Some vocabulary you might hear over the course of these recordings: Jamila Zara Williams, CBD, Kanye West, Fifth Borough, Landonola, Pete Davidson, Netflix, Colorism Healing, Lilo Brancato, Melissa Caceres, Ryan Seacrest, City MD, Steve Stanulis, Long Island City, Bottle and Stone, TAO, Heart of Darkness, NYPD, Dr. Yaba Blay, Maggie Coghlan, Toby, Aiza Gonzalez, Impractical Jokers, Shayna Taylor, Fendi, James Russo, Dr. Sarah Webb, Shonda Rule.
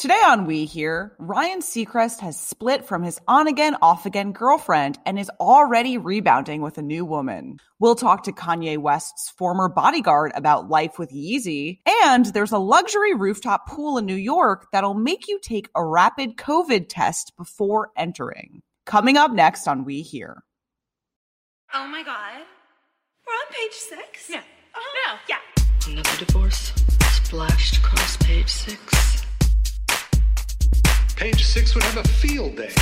Today on We Here, Ryan Seacrest has split from his on-again, off-again girlfriend and is already rebounding with a new woman. We'll talk to Kanye West's former bodyguard about life with Yeezy, and there's a luxury rooftop pool in New York that'll make you take a rapid COVID test before entering. Coming up next on We Here. Oh my God. We're on page 6? Yeah. Oh, no. Yeah. Another divorce splashed across page 6. Page 6 would have a field day.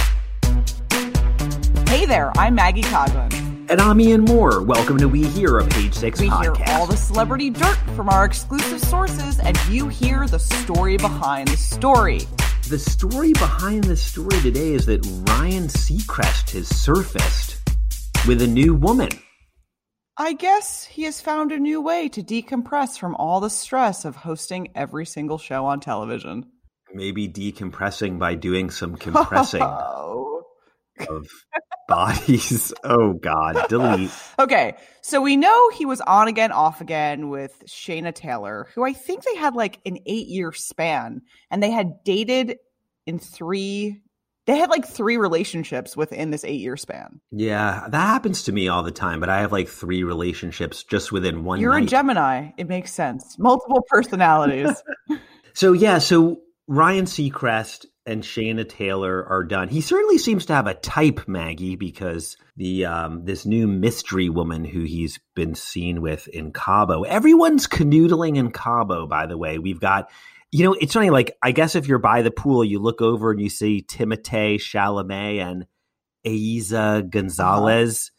Hey there, I'm Maggie Coghlan. And I'm Ian Moore. Welcome to We Hear, a Page 6 podcast. We hear all the celebrity dirt from our exclusive sources, and you hear the story behind the story. The story behind the story today is that Ryan Seacrest has surfaced with a new woman. I guess he has found a new way to decompress from all the stress of hosting every single show on television. Maybe decompressing by doing some compressing of bodies. Oh, God. Delete. Okay. So we know he was on again, off again with Shayna Taylor, who I think they had like an 8-year span. And they had dated in three relationships within this 8-year span. Yeah. That happens to me all the time. But I have like 3 relationships just within one You're night. A Gemini. It makes sense. Multiple personalities. So Ryan Seacrest and Shayna Taylor are done. He certainly seems to have a type, Maggie, because the this new mystery woman who he's been seen with in Cabo. Everyone's canoodling in Cabo, by the way. We've got, it's funny, like, I guess if you're by the pool, you look over and you see Timothée Chalamet and Aiza Gonzalez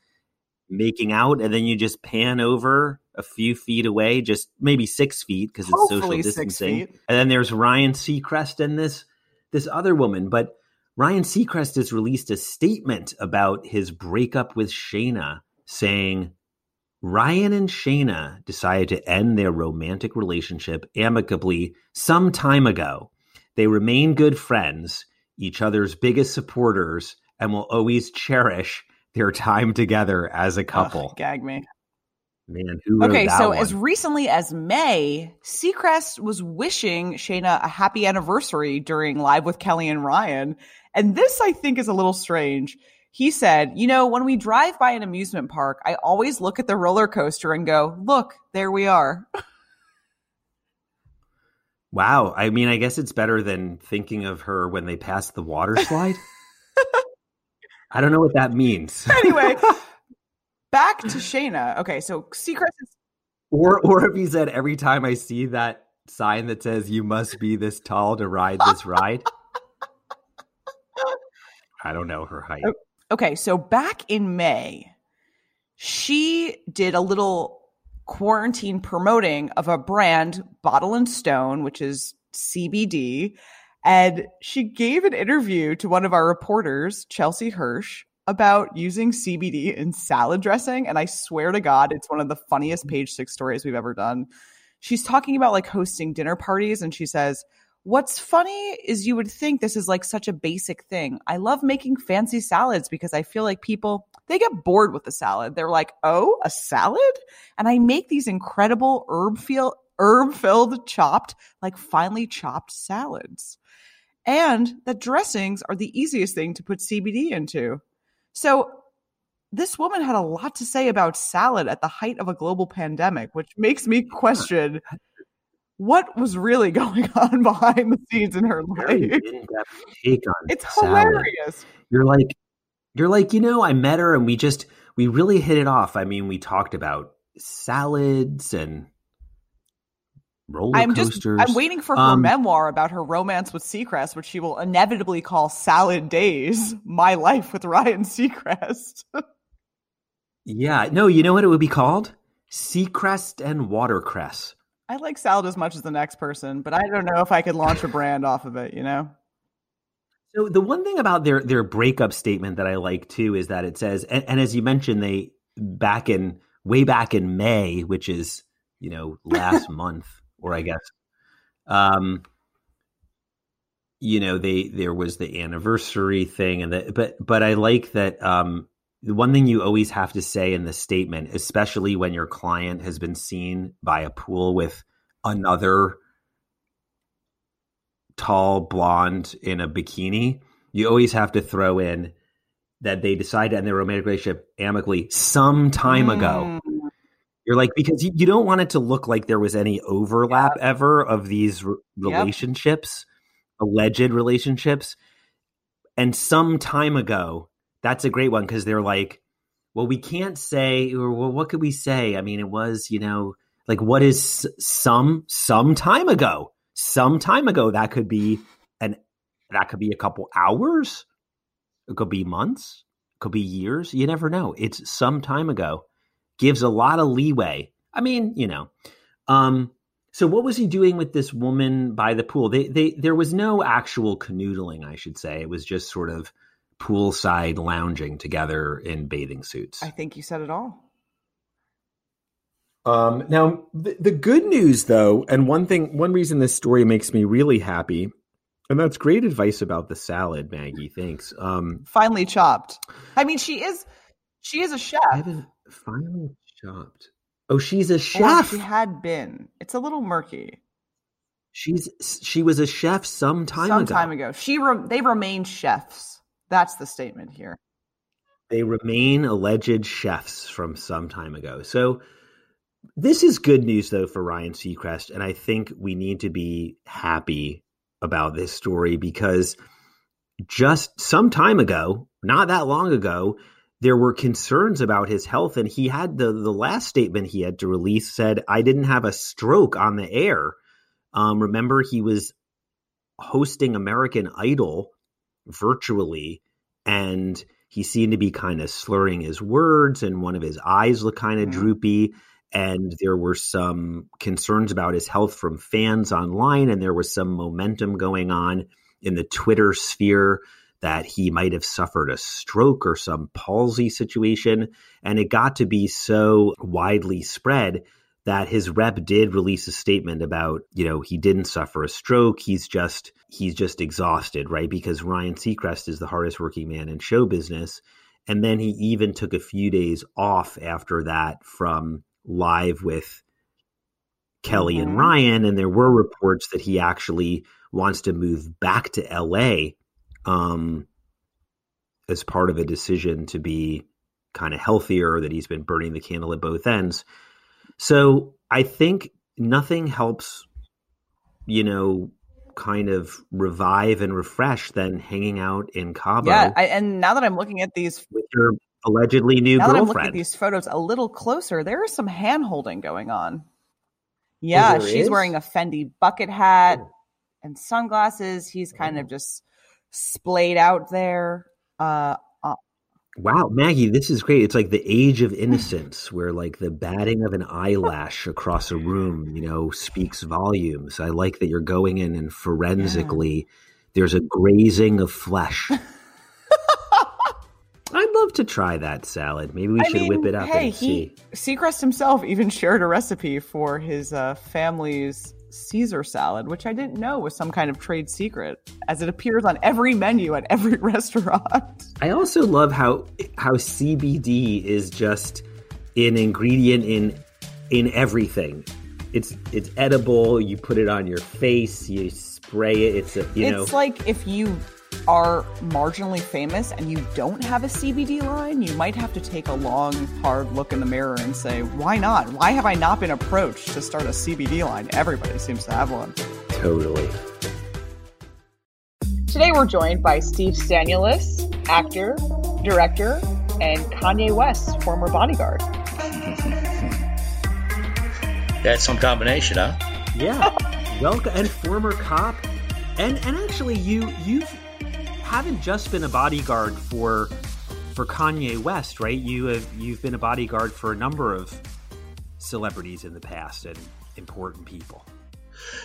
making out, and then you just pan over a few feet away, just maybe 6 feet because it's social distancing. And then there's Ryan Seacrest and this other woman. But Ryan Seacrest has released a statement about his breakup with Shayna, saying, Ryan and Shayna decided to end their romantic relationship amicably some time ago. They remain good friends, each other's biggest supporters, and will always cherish their time together as a couple. Oh, gag me. Man, who wrote that one? As recently as May, Seacrest was wishing Shayna a happy anniversary during Live with Kelly and Ryan. And this, I think, is a little strange. He said, when we drive by an amusement park, I always look at the roller coaster and go, look, there we are. Wow. I mean, I guess it's better than thinking of her when they passed the water slide. I don't know what that means. Anyway. Back to Shayna. Okay, so Seacrest is... Or if he said, every time I see that sign that says, you must be this tall to ride this ride. I don't know her height. Okay, so back in May, she did a little quarantine promoting of a brand, Bottle and Stone, which is CBD. And she gave an interview to one of our reporters, Chelsea Hirsch, about using CBD in salad dressing. And I swear to God, it's one of the funniest Page 6 stories we've ever done. She's talking about like hosting dinner parties. And she says, what's funny is you would think this is like such a basic thing. I love making fancy salads because I feel like people, they get bored with the salad. They're like, oh, a salad? And I make these incredible herb-filled chopped, like finely chopped salads. And that dressings are the easiest thing to put CBD into. So this woman had a lot to say about salad at the height of a global pandemic, which makes me question what was really going on behind the scenes in her life. It's salad. Hilarious. You're like, I met her and we really hit it off. I mean, we talked about salads and roller coasters. I'm waiting for her memoir about her romance with Seacrest, which she will inevitably call Salad Days, My Life with Ryan Seacrest. Yeah. No, you know what it would be called? Seacrest and Watercress. I like salad as much as the next person, but I don't know if I could launch a brand off of it, So the one thing about their breakup statement that I like, too, is that it says, and as you mentioned, they way back in May, which is, last month. Or I guess, there was the anniversary thing, and but I like that the one thing you always have to say in the statement, especially when your client has been seen by a pool with another tall blonde in a bikini, you always have to throw in that they decided to end their romantic relationship amicably some time ago. You're like, because you don't want it to look like there was any overlap ever of these relationships, alleged relationships. And some time ago, that's a great one because they're like, well, we can't say, or well, what could we say? I mean, it was, you know, like what is some time ago? Some time ago, that could be a couple hours. It could be months, could be years. You never know. It's some time ago. Gives a lot of leeway. I mean, you know. So what was he doing with this woman by the pool? There was no actual canoodling, I should say. It was just sort of poolside lounging together in bathing suits. I think you said it all. Now, the good news, though, and one reason this story makes me really happy, and that's great advice about the salad, Maggie. Thanks. Finely chopped. I mean, she is a chef. Finely chopped. Oh, she's a chef. She had been. It's a little murky. She was a chef some time ago. They remain chefs. That's the statement here. They remain alleged chefs from some time ago. So this is good news, though, for Ryan Seacrest, and I think we need to be happy about this story because just some time ago, not that long ago, there were concerns about his health, and he had the last statement he had to release said, I didn't have a stroke on the air. Remember, he was hosting American Idol virtually, and he seemed to be kind of slurring his words, and one of his eyes looked kind of droopy, and there were some concerns about his health from fans online, and there was some momentum going on in the Twitter sphere that he might have suffered a stroke or some palsy situation. And it got to be so widely spread that his rep did release a statement about, you know, he didn't suffer a stroke. He's just exhausted, right? Because Ryan Seacrest is the hardest working man in show business. And then he even took a few days off after that from Live with Kelly and Ryan. And there were reports that he actually wants to move back to LA as part of a decision to be kind of healthier, that he's been burning the candle at both ends. So I think nothing helps, you know, kind of revive and refresh than hanging out in Cabo. Yeah, and now that I'm looking at these with your allegedly new girlfriend. Now that I'm looking at these photos a little closer, there is some hand-holding going on. Yeah, she's wearing a Fendi bucket hat and sunglasses. He's kind of just splayed out there. Wow, Maggie, this is great. It's like the age of innocence where like the batting of an eyelash across a room, you know, speaks volumes. I like that you're going in and forensically there's a grazing of flesh. I'd love to try that salad. Maybe we should whip it up and see. Seacrest himself even shared a recipe for his family's Caesar salad, which I didn't know was some kind of trade secret, as it appears on every menu at every restaurant. I also love how CBD is just an ingredient in everything. It's edible. You put it on your face. You spray it. It's like if you are marginally famous and you don't have a CBD line, you might have to take a long, hard look in the mirror and say, why not? Why have I not been approached to start a CBD line? Everybody seems to have one. Totally. Today we're joined by Steve Stanulis, actor, director, and Kanye West's former bodyguard. That's some combination, huh? Yeah. Welcome, and former cop. And actually, you've haven't just been a bodyguard for Kanye West, right? You've been a bodyguard for a number of celebrities in the past and important people.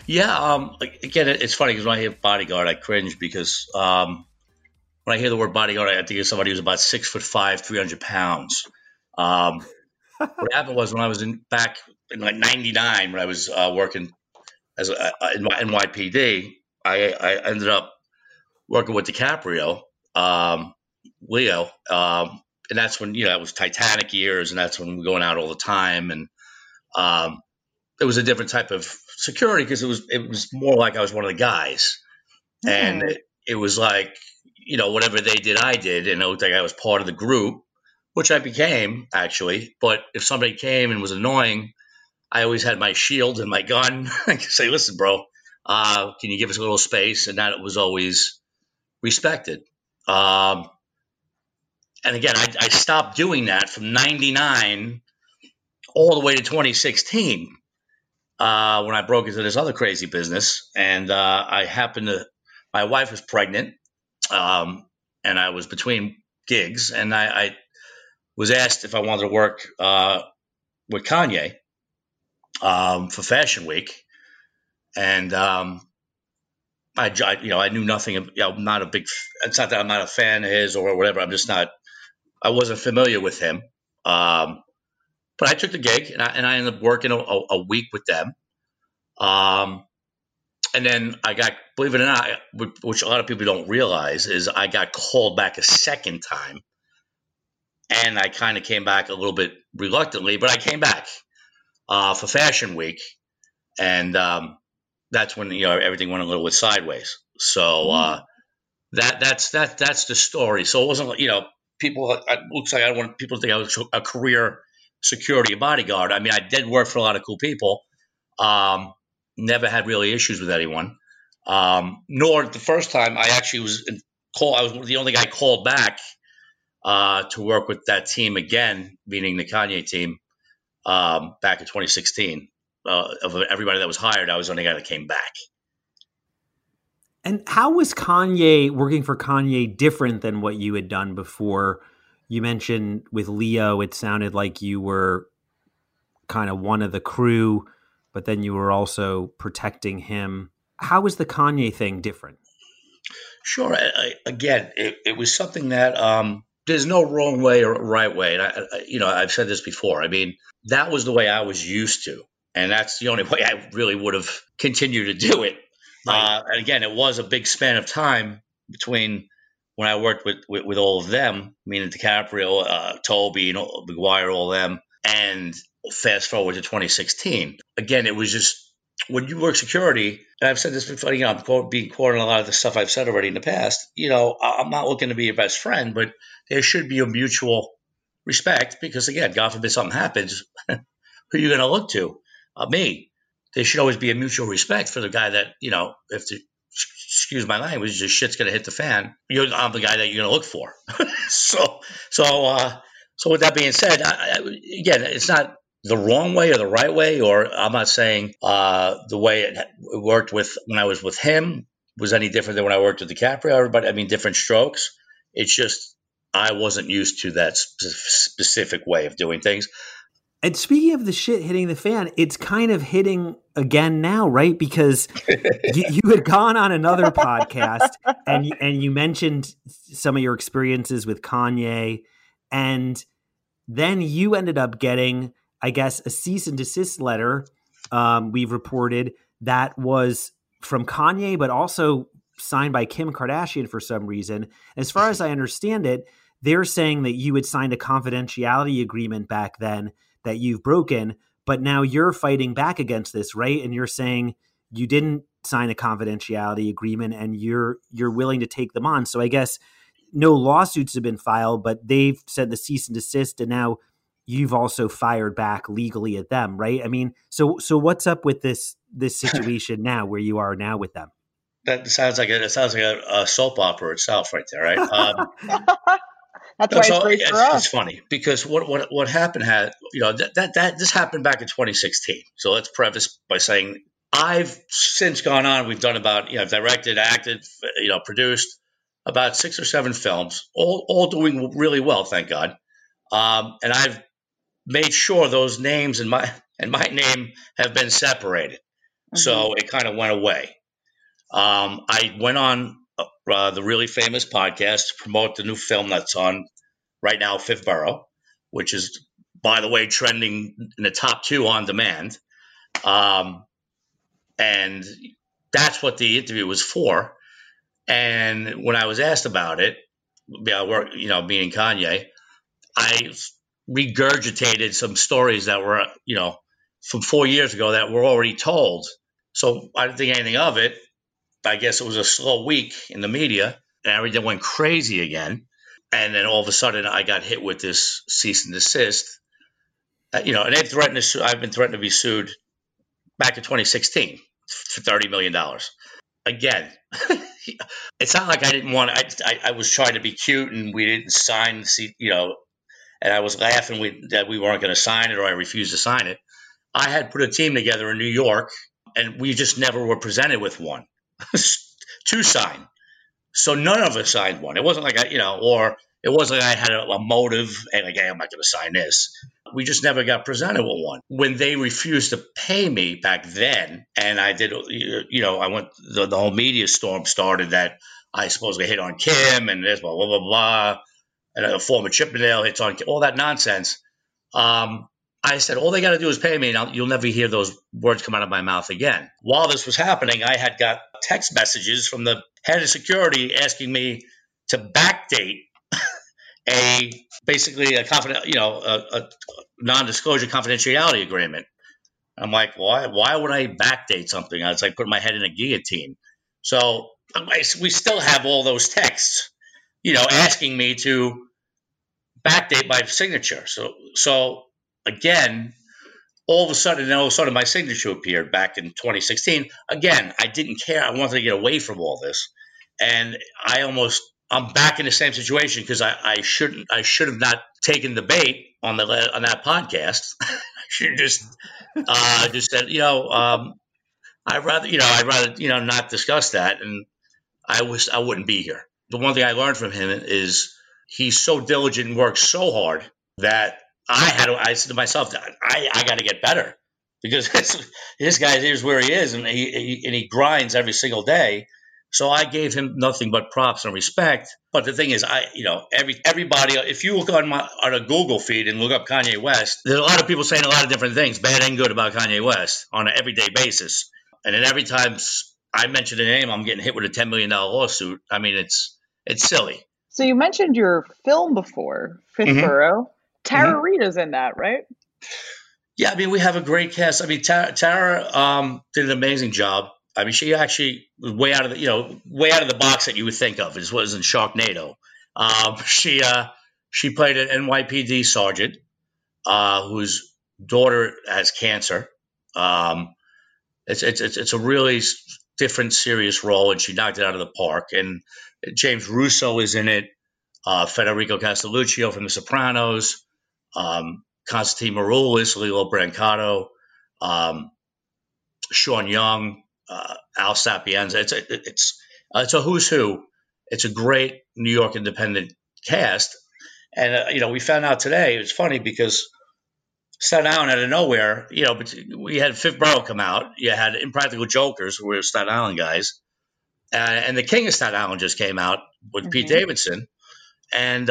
Yeah, again, it's funny because when I hear bodyguard, I cringe because when I hear the word bodyguard, I think of somebody who's about 6'5", 300 pounds. What happened was when I was back in like '99, when I was working as in NYPD, I ended up working with DiCaprio, Leo, and that's when, you know, it was Titanic years, and that's when we were going out all the time, and it was a different type of security because it was more like I was one of the guys, And it was like, you know, whatever they did, I did. And it looked like I was part of the group, which I became, actually. But if somebody came and was annoying, I always had my shield and my gun. I could say, listen, bro, can you give us a little space? And that was always respected. And again, I stopped doing that from 99 all the way to 2016 when I broke into this other crazy business. And I happened to – my wife was pregnant and I was between gigs, and I was asked if I wanted to work with Kanye for Fashion Week. And I, you know, I knew nothing of, you know, I'm not a big – it's not that I'm not a fan of his or whatever. I'm just not – I wasn't familiar with him. But I took the gig, and I ended up working a week with them. And then I got, believe it or not, which a lot of people don't realize, is I got called back a second time. And I kind of came back a little bit reluctantly, but I came back for Fashion Week. And that's when, you know, everything went a little bit sideways. So that's the story. So it wasn't, you know, people, it looks like I don't want people to think I was a career security bodyguard. I mean, I did work for a lot of cool people. Never had really issues with anyone. Nor the first time I actually was called. I was the only guy called back to work with that team again, meaning the Kanye team, back in 2016. Of everybody that was hired, I was the only guy that came back. And how was Kanye, working for Kanye, different than what you had done before? You mentioned with Leo, it sounded like you were kind of one of the crew, but then you were also protecting him. How was the Kanye thing different? Sure. Again, it was something that there's no wrong way or right way. And you know, I've said this before. I mean, that was the way I was used to. And that's the only way I really would have continued to do it. Right. And again, it was a big span of time between when I worked with all of them, meaning DiCaprio, Toby, and McGuire, all of them, and fast forward to 2016. Again, it was just when you work security, and I've said this before, you know, I'm being quoted on a lot of the stuff I've said already in the past, you know, I'm not looking to be your best friend, but there should be a mutual respect because, again, God forbid something happens, who are you going to look to? Me. There should always be a mutual respect for the guy that, you know, if the, excuse my language, just shit's going to hit the fan. I'm the guy that you're going to look for. So with that being said, again, it's not the wrong way or the right way, or I'm not saying the way it worked with when I was with him was any different than when I worked with DiCaprio. Everybody, I mean, different strokes. It's just I wasn't used to that specific way of doing things. And speaking of the shit hitting the fan, it's kind of hitting again now, right? Because you had gone on another podcast and you mentioned some of your experiences with Kanye. And then you ended up getting, I guess, a cease and desist letter, we've reported, that was from Kanye, but also signed by Kim Kardashian for some reason. As far as I understand it, they're saying that you had signed a confidentiality agreement back then that you've broken, but now you're fighting back against this, right? And you're saying you didn't sign a confidentiality agreement and you're willing to take them on. So I guess no lawsuits have been filed, but they've said the cease and desist, and now you've also fired back legally at them, right? I mean, so what's up with this situation now where you are now with them? That sounds like a soap opera itself right there, right? That's why it's great for us. It's funny because what happened had, you know, that this happened back in 2016. So let's preface by saying I've since gone on. We've done about, you know, I've directed, acted, you know, produced about 6 or 7 films, all doing really well, thank God. And I've made sure those names and my name have been separated. Mm-hmm. So it kind of went away. I went on the really famous podcast to promote the new film that's on right now, Fifth Borough, which is, by the way, trending in the top 2 on demand. And that's what the interview was for. And when I was asked about it, you know, being Kanye, I regurgitated some stories that were, you know, from 4 years ago that were already told. So I didn't think anything of it. I guess it was a slow week in the media, and everything went crazy again. And then all of a sudden, I got hit with this cease and desist. You know, and they've threatened to sue. I've been threatened to be sued back in 2016 for $30 million. Again, it's not like I didn't want to. I was trying to be cute, and we didn't sign, you know, and I was laughing that we weren't going to sign it, or I refused to sign it. I had put a team together in New York, and we just never were presented with one to sign. So none of us signed one. It wasn't like I, you know, or it wasn't like I had a motive and like, hey, I'm not going to sign this. We just never got presented with one. When they refused to pay me back then, and I did, you know, I went, the whole media storm started that I supposedly hit on Kim and this, blah, blah, blah, blah, and a former Chippendale hits on Kim, all that nonsense. I said, all they got to do is pay me, and you'll never hear those words come out of my mouth again. While this was happening, I had got text messages from the head of security asking me to backdate a non-disclosure confidentiality agreement. I'm like, why would I backdate something? It's like putting my head in a guillotine. So we still have all those texts, you know, asking me to backdate my signature. So again, all of a sudden my signature appeared back in 2016. Again, I didn't care. I wanted to get away from all this. And I'm back in the same situation because I should have not taken the bait on that podcast. I should have just said, you know, I'd rather not discuss that. And I wouldn't be here. The one thing I learned from him is he's so diligent and works so hard that I said to myself, I got to get better, because this guy, here's where he is, and he grinds every single day. So I gave him nothing but props and respect. But the thing is, everybody, if you look on a Google feed and look up Kanye West, there's a lot of people saying a lot of different things, bad and good, about Kanye West on an everyday basis. And then every time I mention a name, I'm getting hit with a $10 million lawsuit. I mean, it's silly. So you mentioned your film before, Fifth Borough. Tara Reid is in that, right? Yeah, I mean, we have a great cast. I mean, Tara did an amazing job. I mean, she actually was way out of the box that you would think of. It was in Sharknado. She played an NYPD sergeant whose daughter has cancer. It's a really different, serious role, and she knocked it out of the park. And James Russo is in it. Federico Castelluccio from The Sopranos, Constantine Marulis, Lilo Brancato, Sean Young, Al Sapienza. It's a who's who. It's a great New York independent cast, and we found out today. It was funny because Staten Island out of nowhere. You know, but we had Fifth Borough come out. You had Impractical Jokers, who were Staten Island guys, and the King of Staten Island just came out with Pete Davidson. And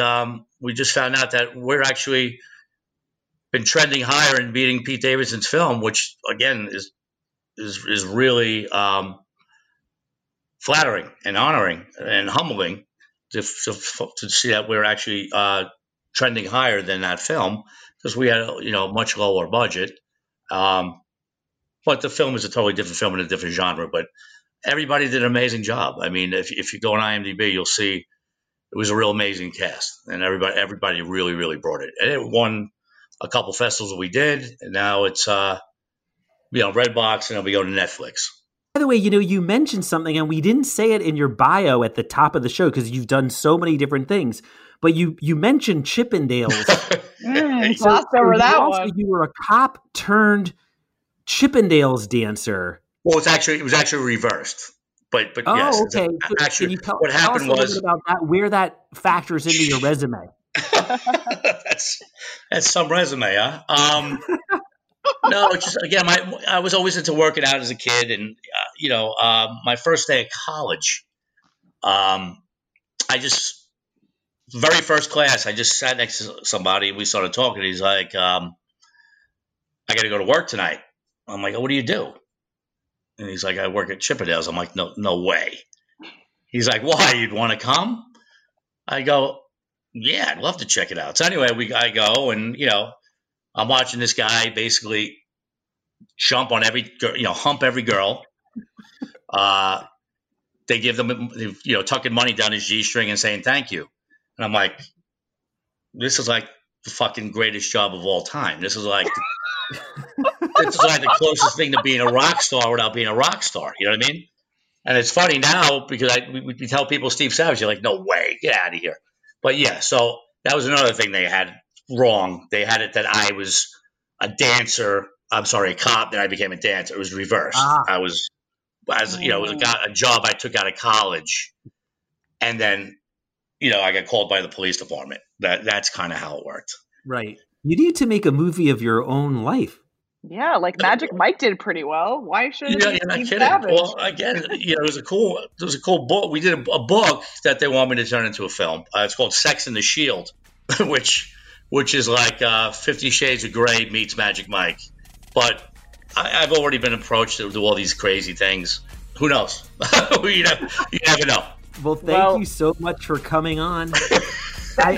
we just found out that we're actually been trending higher and beating Pete Davidson's film, which again is really flattering and honoring and humbling to see that we're actually trending higher than that film, because we had much lower budget, but the film is a totally different film in a different genre. But everybody did an amazing job. I mean, if you go on IMDb, you'll see. It was a real amazing cast, and everybody really, really brought it. And it won a couple festivals that we did, and now it's Redbox, and it'll be going to Netflix. By the way, you mentioned something, and we didn't say it in your bio at the top of the show because you've done so many different things. But you mentioned Chippendales. Glossed over that one. You were a cop turned Chippendales dancer. Well, it was actually reversed. But oh, yes, okay. Actually, can you tell us a little bit about that, where that factors into your resume? that's some resume, huh? No, it's just, again, I was always into working out as a kid, and my first day of college, very first class, I just sat next to somebody, and we started talking. He's like, "I got to go to work tonight." I'm like, "Oh, what do you do?" And he's like, "I work at Chippendales." I'm like, no way. He's like, "Why? You'd want to come?" I go, "Yeah, I'd love to check it out." So anyway, I go, and I'm watching this guy basically hump every girl, they give them, you know, tucking money down his G-string and saying thank you. And I'm like, this is like the fucking greatest job of all time. This is like this is like the closest thing to being a rock star without being a rock star. You know what I mean? And it's funny now because we tell people Steve Savage, you're like, no way, get out of here. But yeah, so that was another thing they had wrong. They had it that I was a dancer. I'm sorry, a cop. Then I became a dancer. It was reversed. I was, as you know, got a job I took out of college, and then, you know, I got called by the police department. That's kind of how it worked. Right. You need to make a movie of your own life. Yeah, like Magic Mike did pretty well. Why shouldn't Steve Savage? Well, again, you know, it was a cool book. We did a book that they want me to turn into a film. It's called Sex in the Shield, which is like 50 Shades of Grey meets Magic Mike. But I've already been approached to do all these crazy things. Who knows? You never know. Well, thank you so much for coming on. I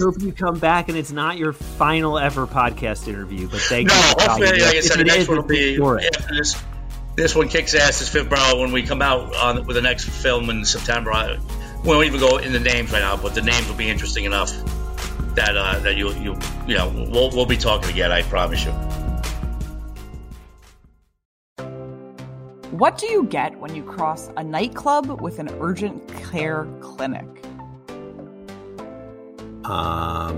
hope you come back and it's not your final ever podcast interview, but thank you. No, hopefully, like I said, the next one will be after this one kicks ass is Fifth Borough. When we come out with the next film in September, we won't even go in the names right now, but the names will be interesting enough that that you know we'll be talking again, I promise you. What do you get when you cross a nightclub with an urgent care clinic? I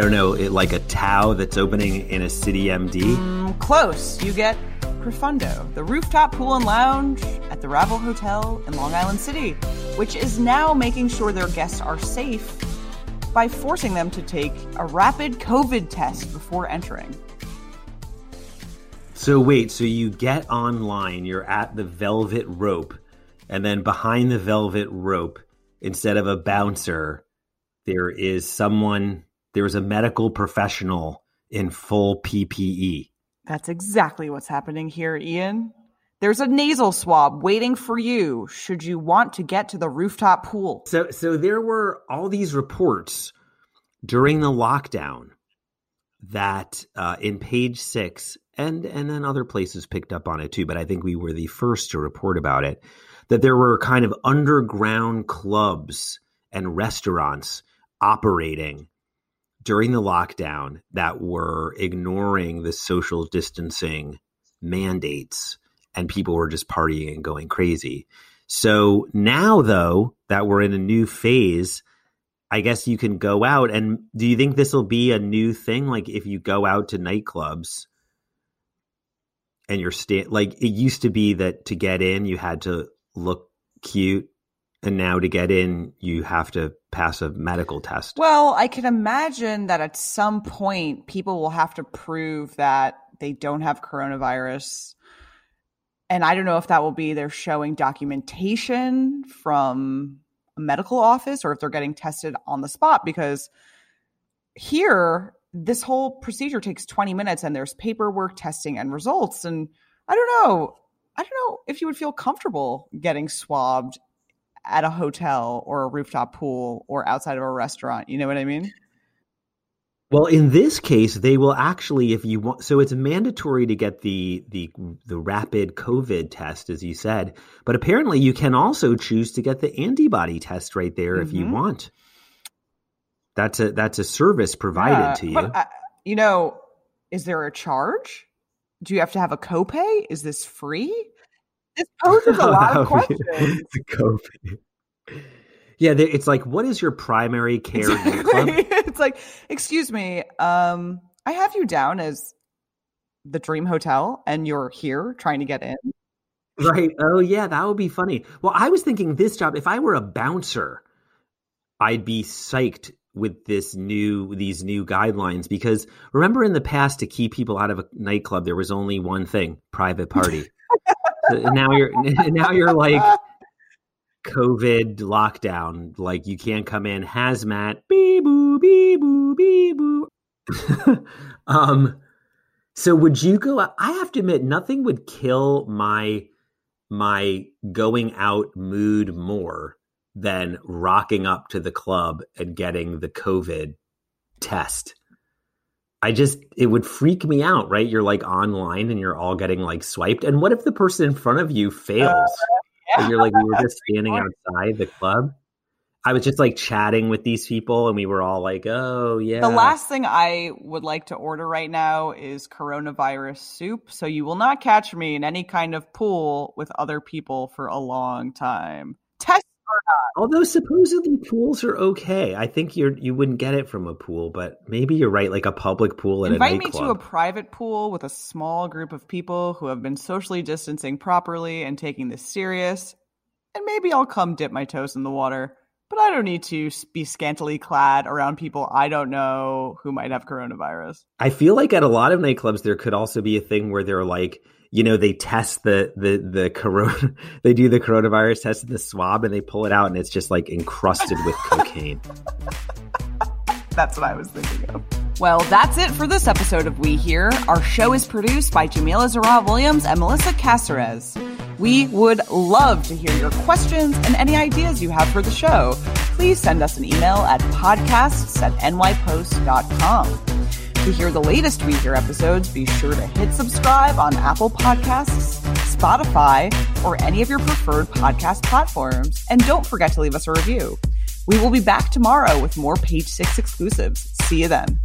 don't know, like a TAO that's opening in a City MD? Close. You get Profundo, the rooftop pool and lounge at the Ravel Hotel in Long Island City, which is now making sure their guests are safe by forcing them to take a rapid COVID test before entering. So wait, so you get online, you're at the velvet rope, and then behind the velvet rope, instead of a bouncer, there's a medical professional in full PPE. That's exactly what's happening here, Ian. There's a nasal swab waiting for you should you want to get to the rooftop pool. So there were all these reports during the lockdown that in Page Six and then other places picked up on it too, but I think we were the first to report about it, that there were kind of underground clubs and restaurants operating during the lockdown that were ignoring the social distancing mandates, and people were just partying and going crazy. So now, though, that we're in a new phase, I guess you can go out. And do you think this will be a new thing? Like if you go out to nightclubs and you're like it used to be that to get in, you had to look cute. And now to get in, you have to pass a medical test. Well, I can imagine that at some point, people will have to prove that they don't have coronavirus. And I don't know if that will be they're showing documentation from a medical office or if they're getting tested on the spot. Because here, this whole procedure takes 20 minutes and there's paperwork, testing, and results. And I don't know if you would feel comfortable getting swabbed at a hotel or a rooftop pool or outside of a restaurant. You know what I mean? Well, in this case, they will actually, if you want, so it's mandatory to get the rapid COVID test, as you said, but apparently you can also choose to get the antibody test right there if you want. That's a service provided to you. But, you know, is there a charge? Do you have to have a copay? Is this free? This poses a lot of questions. Yeah, it's like, what is your primary care? Exactly. It's like, excuse me, I have you down as the Dream Hotel, and you're here trying to get in. Right. Oh, yeah, that would be funny. Well, I was thinking this job, if I were a bouncer, I'd be psyched with these new guidelines, because remember in the past, to keep people out of a nightclub, there was only one thing: private party. Now you're like COVID lockdown. Like you can't come in, hazmat. Bee boo, bee boo, bee boo. So would you go out? I have to admit, nothing would kill my going out mood more than rocking up to the club and getting the COVID test. It would freak me out, right? You're like online and you're all getting like swiped. And what if the person in front of you fails? And you're like, we were just standing outside the club. I was just like chatting with these people and we were all like, oh, yeah. The last thing I would like to order right now is coronavirus soup. So you will not catch me in any kind of pool with other people for a long time. Test or not. Although supposedly pools are okay. I think you wouldn't get it from a pool, but maybe you're right. Like a public pool at a nightclub. Invite me to a private pool with a small group of people who have been socially distancing properly and taking this serious. And maybe I'll come dip my toes in the water. But I don't need to be scantily clad around people I don't know who might have coronavirus. I feel like at a lot of nightclubs, there could also be a thing where they're like, you know, they test the corona, they do the coronavirus test in the swab and they pull it out and it's just like encrusted with cocaine. That's what I was thinking of. Well, that's it for this episode of We Here. Our show is produced by Jamila Zara Williams and Melissa Caceres. We would love to hear your questions and any ideas you have for the show. Please send us an email at podcasts@nypost.com. To hear the latest We Here episodes, be sure to hit subscribe on Apple Podcasts, Spotify, or any of your preferred podcast platforms. And don't forget to leave us a review. We will be back tomorrow with more Page Six exclusives. See you then.